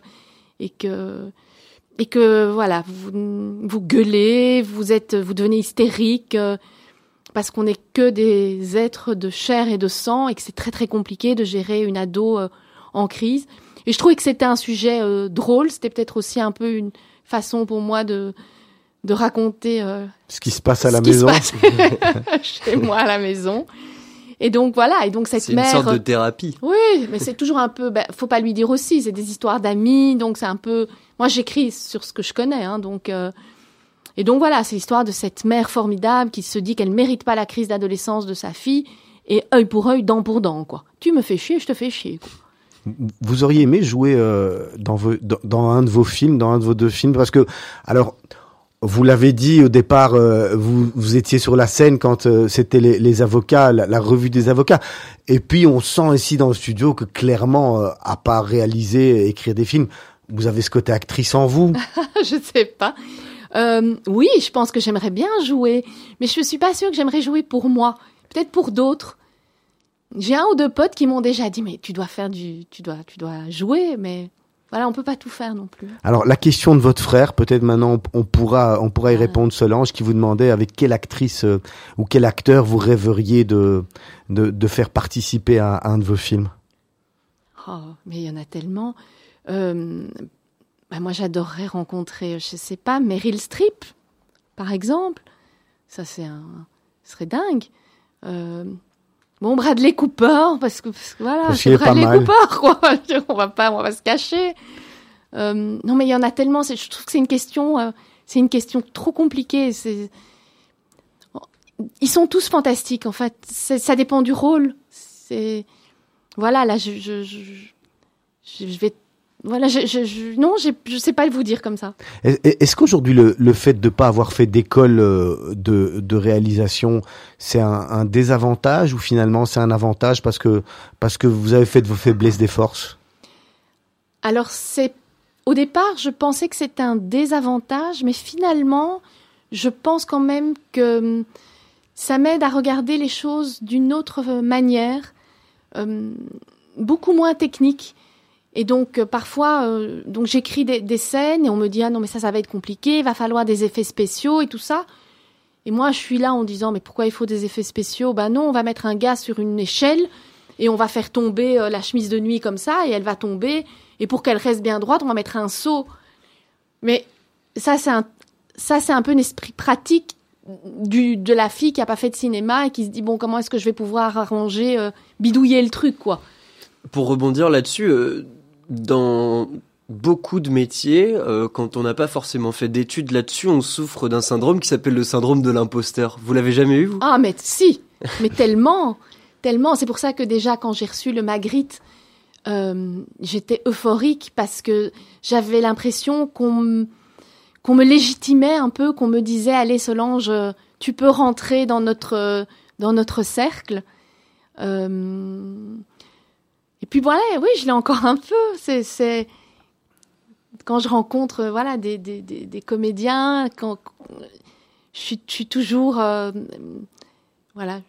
et que vous gueulez, vous devenez hystérique parce qu'on n'est que des êtres de chair et de sang et que c'est très très compliqué de gérer une ado en crise. Et je trouvais que c'était un sujet drôle, c'était peut-être aussi un peu une façon pour moi de raconter ce qui se passe à la maison, chez moi à la maison. Et donc voilà, et donc cette mère, c'est une sorte de thérapie. Oui, mais c'est toujours un peu faut pas lui dire aussi, c'est des histoires d'amis, donc c'est un peu, moi j'écris sur ce que je connais donc et donc voilà, c'est l'histoire de cette mère formidable qui se dit qu'elle mérite pas la crise d'adolescence de sa fille, et œil pour œil, dent pour dent, quoi. Tu me fais chier, je te fais chier, quoi. Vous auriez aimé jouer dans un de vos films, dans un de vos deux films, parce que, alors, vous l'avez dit au départ, vous étiez sur la scène quand c'était les avocats, la revue des avocats. Et puis on sent ici dans le studio que clairement, à part réaliser, écrire des films, vous avez ce côté actrice en vous. Je sais pas. Oui, je pense que j'aimerais bien jouer, mais je suis pas sûre que j'aimerais jouer pour moi, peut-être pour d'autres. J'ai un ou deux potes qui m'ont déjà dit, mais tu dois jouer, mais voilà, on peut pas tout faire non plus. Alors, la question de votre frère, peut-être maintenant, on pourra y répondre, Solange, qui vous demandait avec quelle actrice ou quel acteur vous rêveriez de faire participer à un de vos films. Oh, mais il y en a tellement. Moi, j'adorerais rencontrer, je sais pas, Meryl Streep, par exemple. Ça, ce serait dingue. Bradley Cooper, parce que voilà, c'est Bradley Cooper, quoi. On va pas se cacher. Non, mais il y en a tellement. Je trouve que c'est une question trop compliquée. Ils sont tous fantastiques, en fait. Ça dépend du rôle. Voilà, là, je vais. Voilà, je sais pas vous dire comme ça. Est-ce qu'aujourd'hui le fait de pas avoir fait d'école de réalisation, c'est un désavantage ou finalement c'est un avantage parce que vous avez fait de vos faiblesses des forces? Alors au départ, je pensais que c'était un désavantage, mais finalement, je pense quand même que ça m'aide à regarder les choses d'une autre manière, beaucoup moins technique. Et donc parfois, donc j'écris des scènes et on me dit « Ah non, mais ça va être compliqué, il va falloir des effets spéciaux et tout ça. » Et moi, je suis là en disant « Mais pourquoi il faut des effets spéciaux ? » Ben non, on va mettre un gars sur une échelle et on va faire tomber la chemise de nuit comme ça et elle va tomber. Et pour qu'elle reste bien droite, on va mettre un seau. Mais ça, c'est un peu un esprit pratique de la fille qui a pas fait de cinéma et qui se dit « Bon, comment est-ce que je vais pouvoir arranger, bidouiller le truc, quoi ?» Pour rebondir là-dessus... Dans beaucoup de métiers, quand on n'a pas forcément fait d'études là-dessus, on souffre d'un syndrome qui s'appelle le syndrome de l'imposteur. Vous l'avez jamais eu, vous ? Ah, mais si, mais tellement. C'est pour ça que déjà, quand j'ai reçu le Magritte, j'étais euphorique parce que j'avais l'impression qu'on me légitimait un peu, qu'on me disait « Allez, Solange, tu peux rentrer dans notre cercle. » Et puis voilà, oui, je l'ai encore un peu. C'est quand je rencontre voilà des comédiens, quand je suis toujours voilà,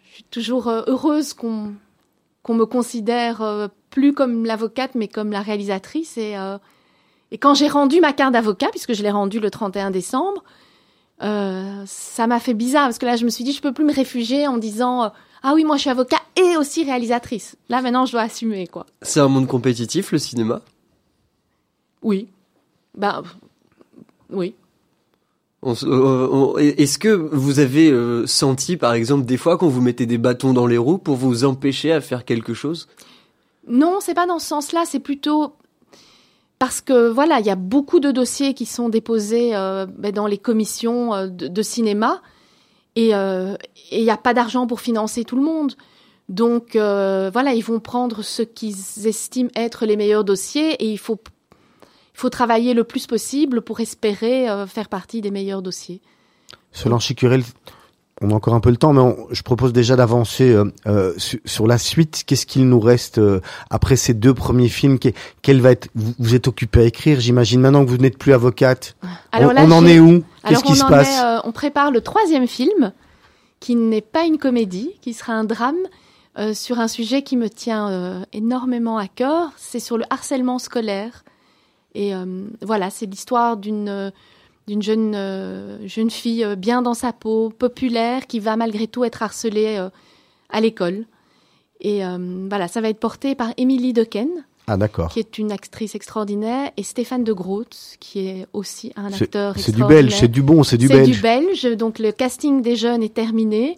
je suis toujours heureuse qu'on me considère plus comme l'avocate, mais comme la réalisatrice. Et quand j'ai rendu ma carte d'avocat, puisque je l'ai rendue le 31 décembre, ça m'a fait bizarre parce que là, je me suis dit, je peux plus me réfugier en disant. Ah oui, moi je suis avocat et aussi réalisatrice. Là maintenant, je dois assumer, quoi. C'est un monde compétitif, le cinéma ? Oui. Oui. Est-ce que vous avez senti, par exemple, des fois qu'on vous mettait des bâtons dans les roues pour vous empêcher à faire quelque chose ? Non, c'est pas dans ce sens-là. C'est plutôt parce que voilà, il y a beaucoup de dossiers qui sont déposés dans les commissions de cinéma. Et il n'y a pas d'argent pour financer tout le monde. Donc, voilà, ils vont prendre ce qu'ils estiment être les meilleurs dossiers et il faut travailler le plus possible pour espérer faire partie des meilleurs dossiers. Solange Cicurel, on a encore un peu le temps, mais je propose déjà d'avancer sur la suite. Qu'est-ce qu'il nous reste après ces deux premiers films ? Quel va être, vous êtes occupée à écrire, j'imagine, maintenant que vous n'êtes plus avocate. Alors là, on en est où ? Qu'est-ce qui se passe ? On prépare le troisième film, qui n'est pas une comédie, qui sera un drame sur un sujet qui me tient énormément à cœur. C'est sur le harcèlement scolaire. Et voilà, c'est l'histoire d'une... d'une jeune fille bien dans sa peau, populaire, qui va malgré tout être harcelée à l'école. Et voilà, ça va être porté par Émilie Dequenne, qui est une actrice extraordinaire, et Stéphane de Groot, qui est aussi un acteur extraordinaire. C'est du belge. Donc le casting des jeunes est terminé.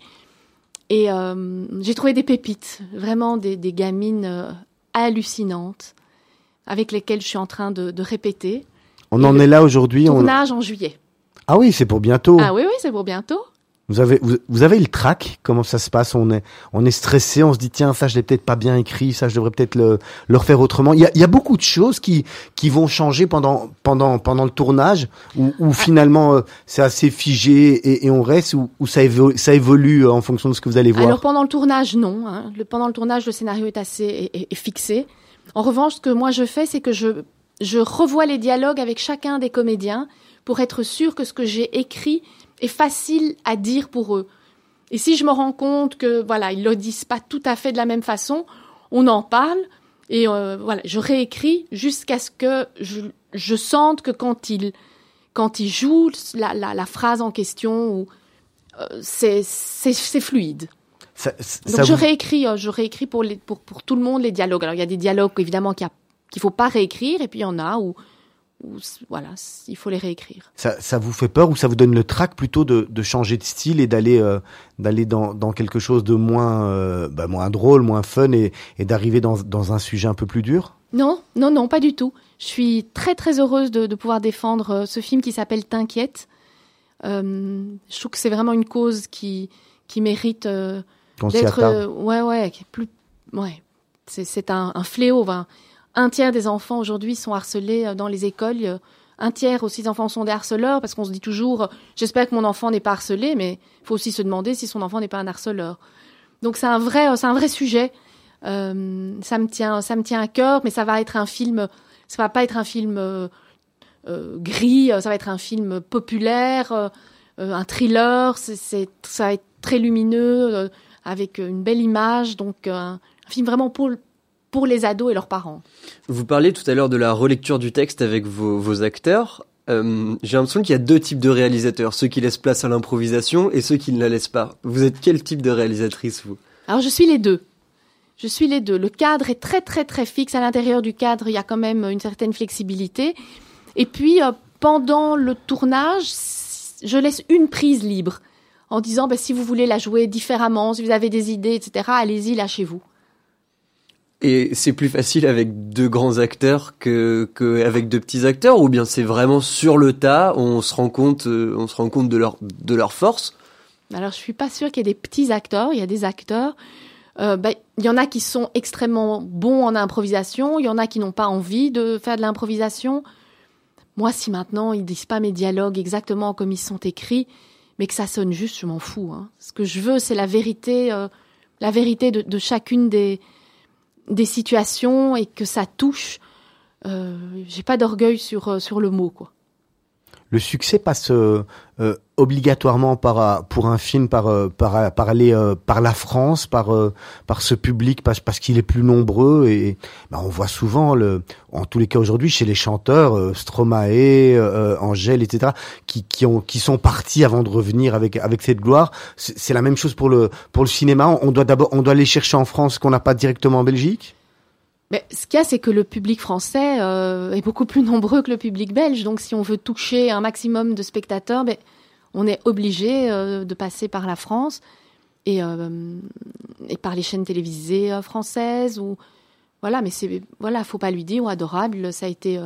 Et j'ai trouvé des pépites, vraiment des gamines hallucinantes, avec lesquelles je suis en train de répéter. On est là aujourd'hui. Tournage en juillet. Ah oui, c'est pour bientôt. Ah oui, c'est pour bientôt. Vous avez le trac? Comment ça se passe? On est stressé, on se dit tiens, ça je l'ai peut-être pas bien écrit, ça je devrais peut-être le refaire autrement. Il y a beaucoup de choses qui vont changer pendant le tournage, où finalement c'est assez figé et on reste, où ça évolue en fonction de ce que vous allez voir. Alors pendant le tournage non, hein. Pendant le tournage le scénario est assez est fixé. En revanche, ce que moi je fais, c'est que je revois les dialogues avec chacun des comédiens pour être sûr que ce que j'ai écrit est facile à dire pour eux. Et si je me rends compte que voilà, ils le disent pas tout à fait de la même façon, on en parle et voilà, je réécris jusqu'à ce que je sente que quand ils jouent la phrase en question, c'est fluide. Je réécris pour tout le monde les dialogues. Alors il y a des dialogues évidemment qu'il faut pas réécrire et puis il y en a où voilà, il faut les réécrire. Ça vous fait peur ou ça vous donne le trac plutôt de changer de style et d'aller dans quelque chose de moins drôle, moins fun et d'arriver dans un sujet un peu plus dur? Non, pas du tout. Je suis très très heureuse de pouvoir défendre ce film qui s'appelle T'inquiète. Je trouve que c'est vraiment une cause qui mérite d'être. C'est un fléau. Un tiers des enfants aujourd'hui sont harcelés dans les écoles. Un tiers aussi des enfants sont des harceleurs parce qu'on se dit toujours « j'espère que mon enfant n'est pas harcelé », mais il faut aussi se demander si son enfant n'est pas un harceleur. Donc c'est un vrai sujet. Ça me tient à cœur, mais ça va être un film. Ça va pas être un film gris. Ça va être un film populaire, un thriller. Ça va être très lumineux avec une belle image. Donc un film vraiment pour les ados et leurs parents. Vous parliez tout à l'heure de la relecture du texte avec vos acteurs. J'ai l'impression qu'il y a deux types de réalisateurs, ceux qui laissent place à l'improvisation et ceux qui ne la laissent pas. Vous êtes quel type de réalisatrice, vous ? Alors, je suis les deux. Le cadre est très, très, très fixe. À l'intérieur du cadre, il y a quand même une certaine flexibilité. Et puis, pendant le tournage, je laisse une prise libre en disant si vous voulez la jouer différemment, si vous avez des idées, etc., allez-y, lâchez-vous. Et c'est plus facile avec deux grands acteurs qu'avec deux petits acteurs, ou bien c'est vraiment sur le tas, on se rend compte de leur force? Alors je suis pas sûre qu'il y ait des petits acteurs, il y a des acteurs, il y en a qui sont extrêmement bons en improvisation, il y en a qui n'ont pas envie de faire de l'improvisation. Moi, si maintenant ils disent pas mes dialogues exactement comme ils sont écrits, mais que ça sonne juste, je m'en fous, hein. Ce que je veux, c'est la vérité de chacune des situations et que ça touche. J'ai pas d'orgueil sur le mot, quoi. Le succès passe obligatoirement pour un film par la France, par ce public, parce qu'il est plus nombreux et on voit souvent en tous les cas aujourd'hui chez les chanteurs Stromae, Angèle, etc., qui sont partis avant de revenir avec cette gloire. C'est la même chose pour le cinéma. On doit aller chercher en France ce qu'on n'a pas directement en Belgique. Mais ce qu'il y a, c'est que le public français est beaucoup plus nombreux que le public belge. Donc, si on veut toucher un maximum de spectateurs, on est obligé de passer par la France et par les chaînes télévisées françaises. Mais Faut pas lui dire, ou Adorable, ça a été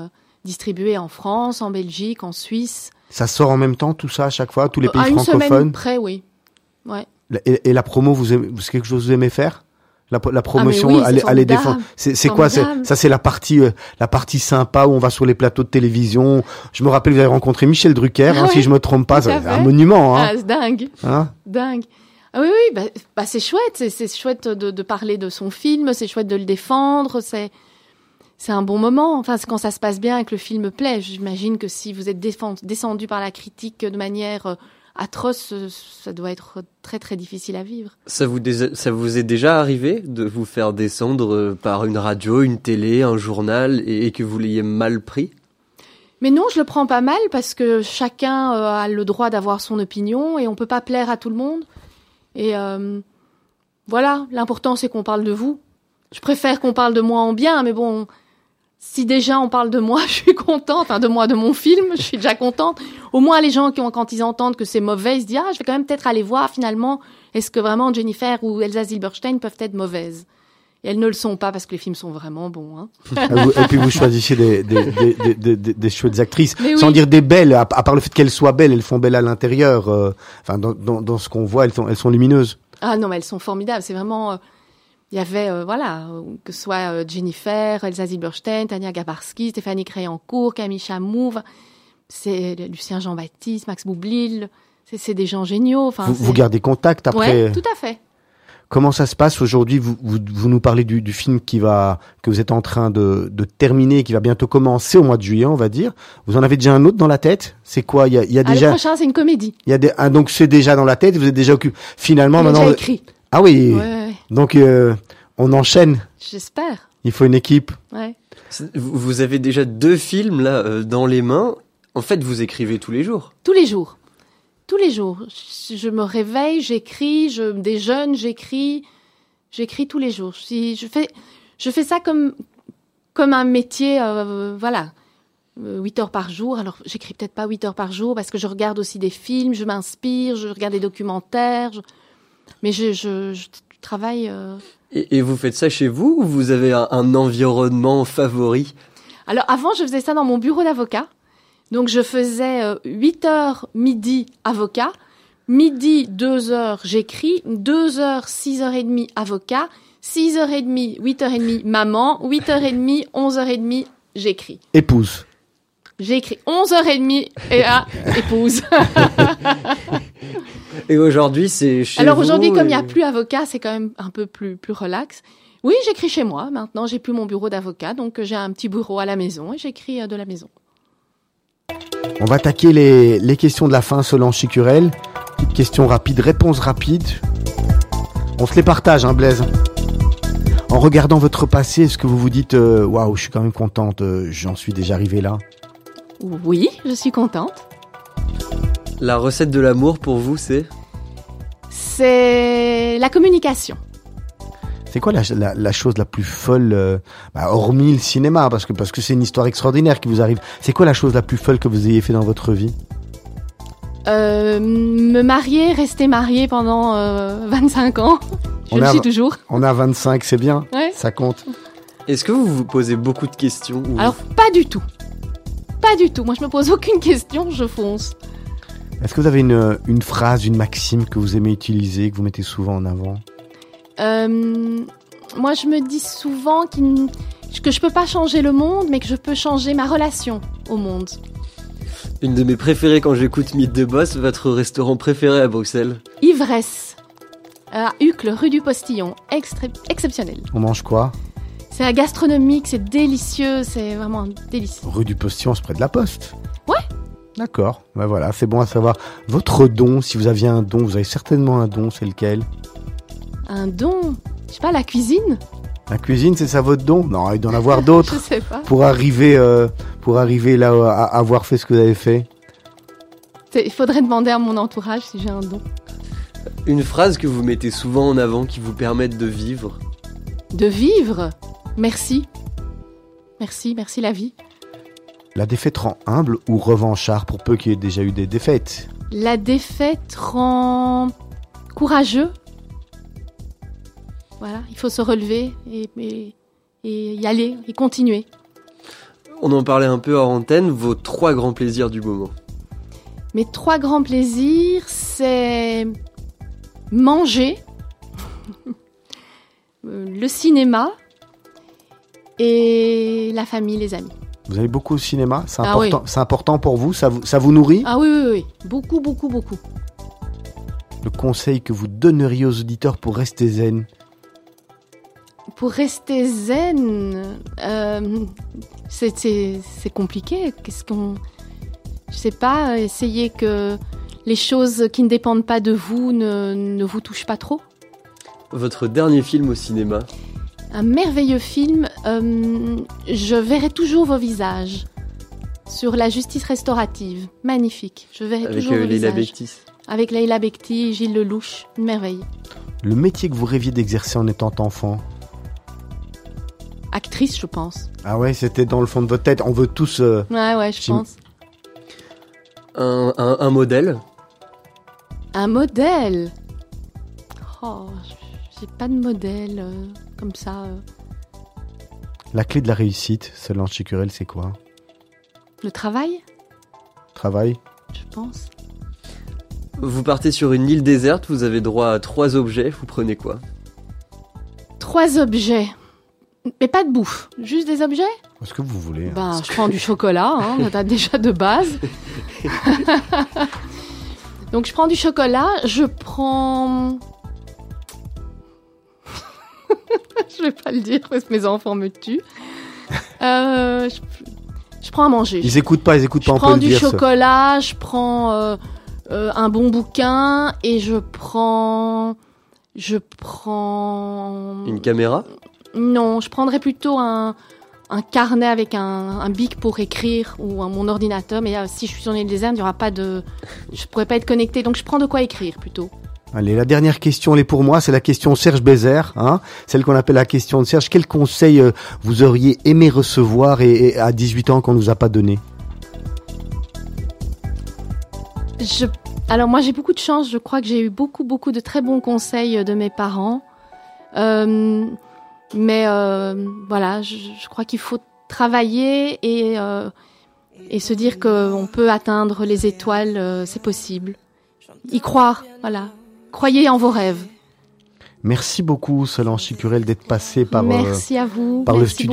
distribué en France, en Belgique, en Suisse. Ça sort en même temps, tout ça, à chaque fois, tous les pays francophones? À une semaine près, oui. Ouais. Et la promo, c'est quelque chose que vous aimez faire ? La promotion, aller défendre. C'est quoi? Ça, c'est la partie sympa où on va sur les plateaux de télévision. Je me rappelle, vous avez rencontré Michel Drucker, si je me trompe pas, c'est un monument. Hein. Ah, c'est dingue. Dingue. Ah oui, c'est chouette. C'est chouette de parler de son film. C'est chouette de le défendre. C'est un bon moment. Enfin, quand ça se passe bien et que le film plaît, j'imagine que si vous êtes descendu par la critique de manière atroce, ça doit être très très difficile à vivre. Ça vous est déjà arrivé de vous faire descendre par une radio, une télé, un journal et que vous l'ayez mal pris? Mais non, je le prends pas mal parce que chacun a le droit d'avoir son opinion et on peut pas plaire à tout le monde. Et voilà, l'important c'est qu'on parle de vous. Je préfère qu'on parle de moi en bien, mais bon, si déjà on parle de moi, je suis contente. Enfin, de moi, de mon film, je suis déjà contente. Au moins, les gens qui ont, quand ils entendent que c'est mauvais, ils se disent « Ah, je vais quand même peut-être aller voir finalement, est-ce que vraiment Jennifer ou Elsa Zylberstein peuvent être mauvaises ?» Et elles ne le sont pas parce que les films sont vraiment bons. Hein. Et puis vous choisissez des chouettes actrices, oui. Sans dire des belles, à part le fait qu'elles soient belles, elles font belles à l'intérieur. Enfin, dans ce qu'on voit, elles sont lumineuses. Ah non, mais elles sont formidables. C'est vraiment... Il y avait, voilà, que ce soit Jennifer, Elsa Zylberstein, Tania Garbarski, Stéphanie Créancourt, Camille Chamoux, c'est Lucien Jean-Baptiste, Max Boublil, c'est des gens géniaux. Enfin, vous gardez contact après? Ouais, tout à fait. Comment ça se passe aujourd'hui? Vous nous parlez du film que vous êtes en train de terminer, qui va bientôt commencer au mois de juillet, on va dire. Vous en avez déjà un autre dans la tête? C'est quoi? Il y a déjà. Le prochain, c'est une comédie. Il y a donc c'est déjà dans la tête. Vous êtes déjà occupé. Finalement, il maintenant. Déjà écrit. Ah oui. Ouais. Donc on enchaîne. J'espère. Il faut une équipe. Ouais. Vous avez déjà 2 films là dans les mains. En fait, vous écrivez tous les jours. Tous les jours. Tous les jours. Je me réveille, j'écris, j'écris tous les jours. Je fais ça comme un métier, voilà, 8 heures par jour. Alors, j'écris peut-être pas 8 heures par jour parce que je regarde aussi des films, je m'inspire, je regarde des documentaires. Mais je travaille... Et vous faites ça chez vous ou vous avez un environnement favori? Alors, avant, je faisais ça dans mon bureau d'avocat. Donc, je faisais 8h, midi, avocat. Midi, 2h, j'écris. 2h, 6h30, avocat. 6h30, 8h30, maman. 8h30, 11h30, j'écris. Épouse. J'écris 11h30 et à épouse. Et aujourd'hui, c'est chez vous? Alors aujourd'hui, comme il n'y a plus avocat, c'est quand même un peu plus relax. Oui, j'écris chez moi. Maintenant, j'ai plus mon bureau d'avocat. Donc, j'ai un petit bureau à la maison et j'écris de la maison. On va attaquer les questions de la fin, Solange Cicurel. Questions rapides, réponses rapides. On se les partage, hein, Blaise. En regardant votre passé, est-ce que vous vous dites « Waouh, je suis quand même contente, j'en suis déjà arrivée là ». Oui, je suis contente. La recette de l'amour pour vous, c'est ? C'est la communication. C'est quoi la chose la plus folle, hormis le cinéma, parce que c'est une histoire extraordinaire qui vous arrive. C'est quoi la chose la plus folle que vous ayez fait dans votre vie ? Me marier, rester mariée pendant 25 ans. Je le suis toujours. On a 25, c'est bien, ouais. Ça compte. Est-ce que vous vous posez beaucoup de questions ou... Alors, pas du tout. Pas du tout. Moi, je me pose aucune question, je fonce. Est-ce que vous avez une phrase, une maxime que vous aimez utiliser, que vous mettez souvent en avant ? Moi, je me dis souvent que je peux pas changer le monde, mais que je peux changer ma relation au monde. Une de mes préférées quand j'écoute Mythe de Boss, votre restaurant préféré à Bruxelles ? Ivresse, à Uccle, rue du Postillon, exceptionnel. On mange quoi ? C'est gastronomique, c'est délicieux, c'est vraiment délicieux. Rue du Postillon, c'est près de la Poste ? Ouais. D'accord, ben voilà, c'est bon à savoir. Votre don, si vous aviez un don, vous avez certainement un don, c'est lequel ? Un don ? Je sais pas, la cuisine ? La cuisine, c'est ça votre don ? Non, il doit en avoir d'autres. Je sais pas. Pour arriver là à avoir fait ce que vous avez fait. Il faudrait demander à mon entourage si j'ai un don. Une phrase que vous mettez souvent en avant qui vous permette de vivre ? De vivre ? Merci. Merci la vie. La défaite rend humble ou revanchard pour peu qu'il y ait déjà eu des défaites ? La défaite rend courageux. Voilà, il faut se relever et y aller, et continuer. On en parlait un peu hors antenne, vos 3 grands plaisirs du moment. Mes 3 grands plaisirs, c'est manger, le cinéma et la famille, les amis. Vous allez beaucoup au cinéma ? C'est important, oui. C'est important pour vous ? Ça vous nourrit ? Ah oui. Beaucoup. Le conseil que vous donneriez aux auditeurs pour rester zen ? Pour rester zen, c'est compliqué. Je sais pas, essayez que les choses qui ne dépendent pas de vous ne vous touchent pas trop. Votre dernier film au cinéma ? Un merveilleux film, Je verrai toujours vos visages. sur la justice restaurative. Magnifique. Je verrai avec toujours le visage. Avec Leïla Bectis. Avec Leïla Bectis, Gilles Lelouch. Une merveille. Le métier que vous rêviez d'exercer en étant enfant? Actrice, je pense. Ah ouais, c'était dans le fond de votre tête. On veut tous... Ouais, je pense. Un modèle. Un modèle? Oh, j'ai pas de modèle comme ça. La clé de la réussite, Solange Cicurel, c'est quoi? Le travail. Travail? Je pense. Vous partez sur une île déserte, vous avez droit à 3 objets, vous prenez quoi? 3 objets? Mais pas de bouffe, juste des objets? Ce que vous voulez. Ben, je prends du chocolat, t'as déjà de base. Donc je prends du chocolat, je prends... je vais pas le dire parce que mes enfants me tuent. Je prends à manger. Ils écoutent pas, on peut le dire. Je prends du chocolat, je prends un bon bouquin et je prends... Une caméra? Non, je prendrais plutôt un carnet avec un bic pour écrire ou mon ordinateur. Mais si je suis sur une île déserte, il n'y aura pas de... Je ne pourrais pas être connectée, donc je prends de quoi écrire plutôt. Allez, la dernière question, elle est pour moi, c'est la question Serge Bézer, celle qu'on appelle la question de Serge. Quel conseil vous auriez aimé recevoir et à 18 ans qu'on ne nous a pas donné? Alors moi j'ai beaucoup de chance, je crois que j'ai eu beaucoup de très bons conseils de mes parents. Mais je crois qu'il faut travailler et se dire qu'on peut atteindre les étoiles, c'est possible. Y croire, voilà. Croyez en vos rêves. Merci beaucoup Solange Cicurel d'être passée par le studio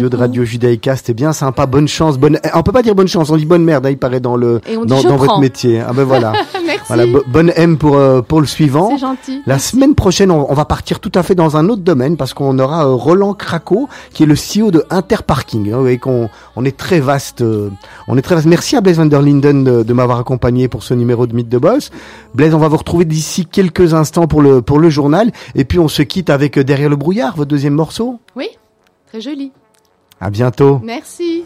beaucoup. De Radio Vidaica, c'était bien sympa. Bonne chance, on peut pas dire bonne chance, on dit bonne merde, il paraît dans votre métier. Ah ben voilà. Merci. Voilà, bonne M pour le suivant. C'est gentil. La semaine prochaine, on va partir tout à fait dans un autre domaine parce qu'on aura Roland Cracco qui est le CEO de Interparking. Vous voyez qu'on est très vaste. Merci à Blaise van der Linden de m'avoir accompagné pour ce numéro de Mythe de Boss. Blaise, on va vous retrouver d'ici quelques instants pour le journal et puis on se quitte avec Derrière le brouillard, votre deuxième morceau. Oui, très joli. À bientôt. Merci.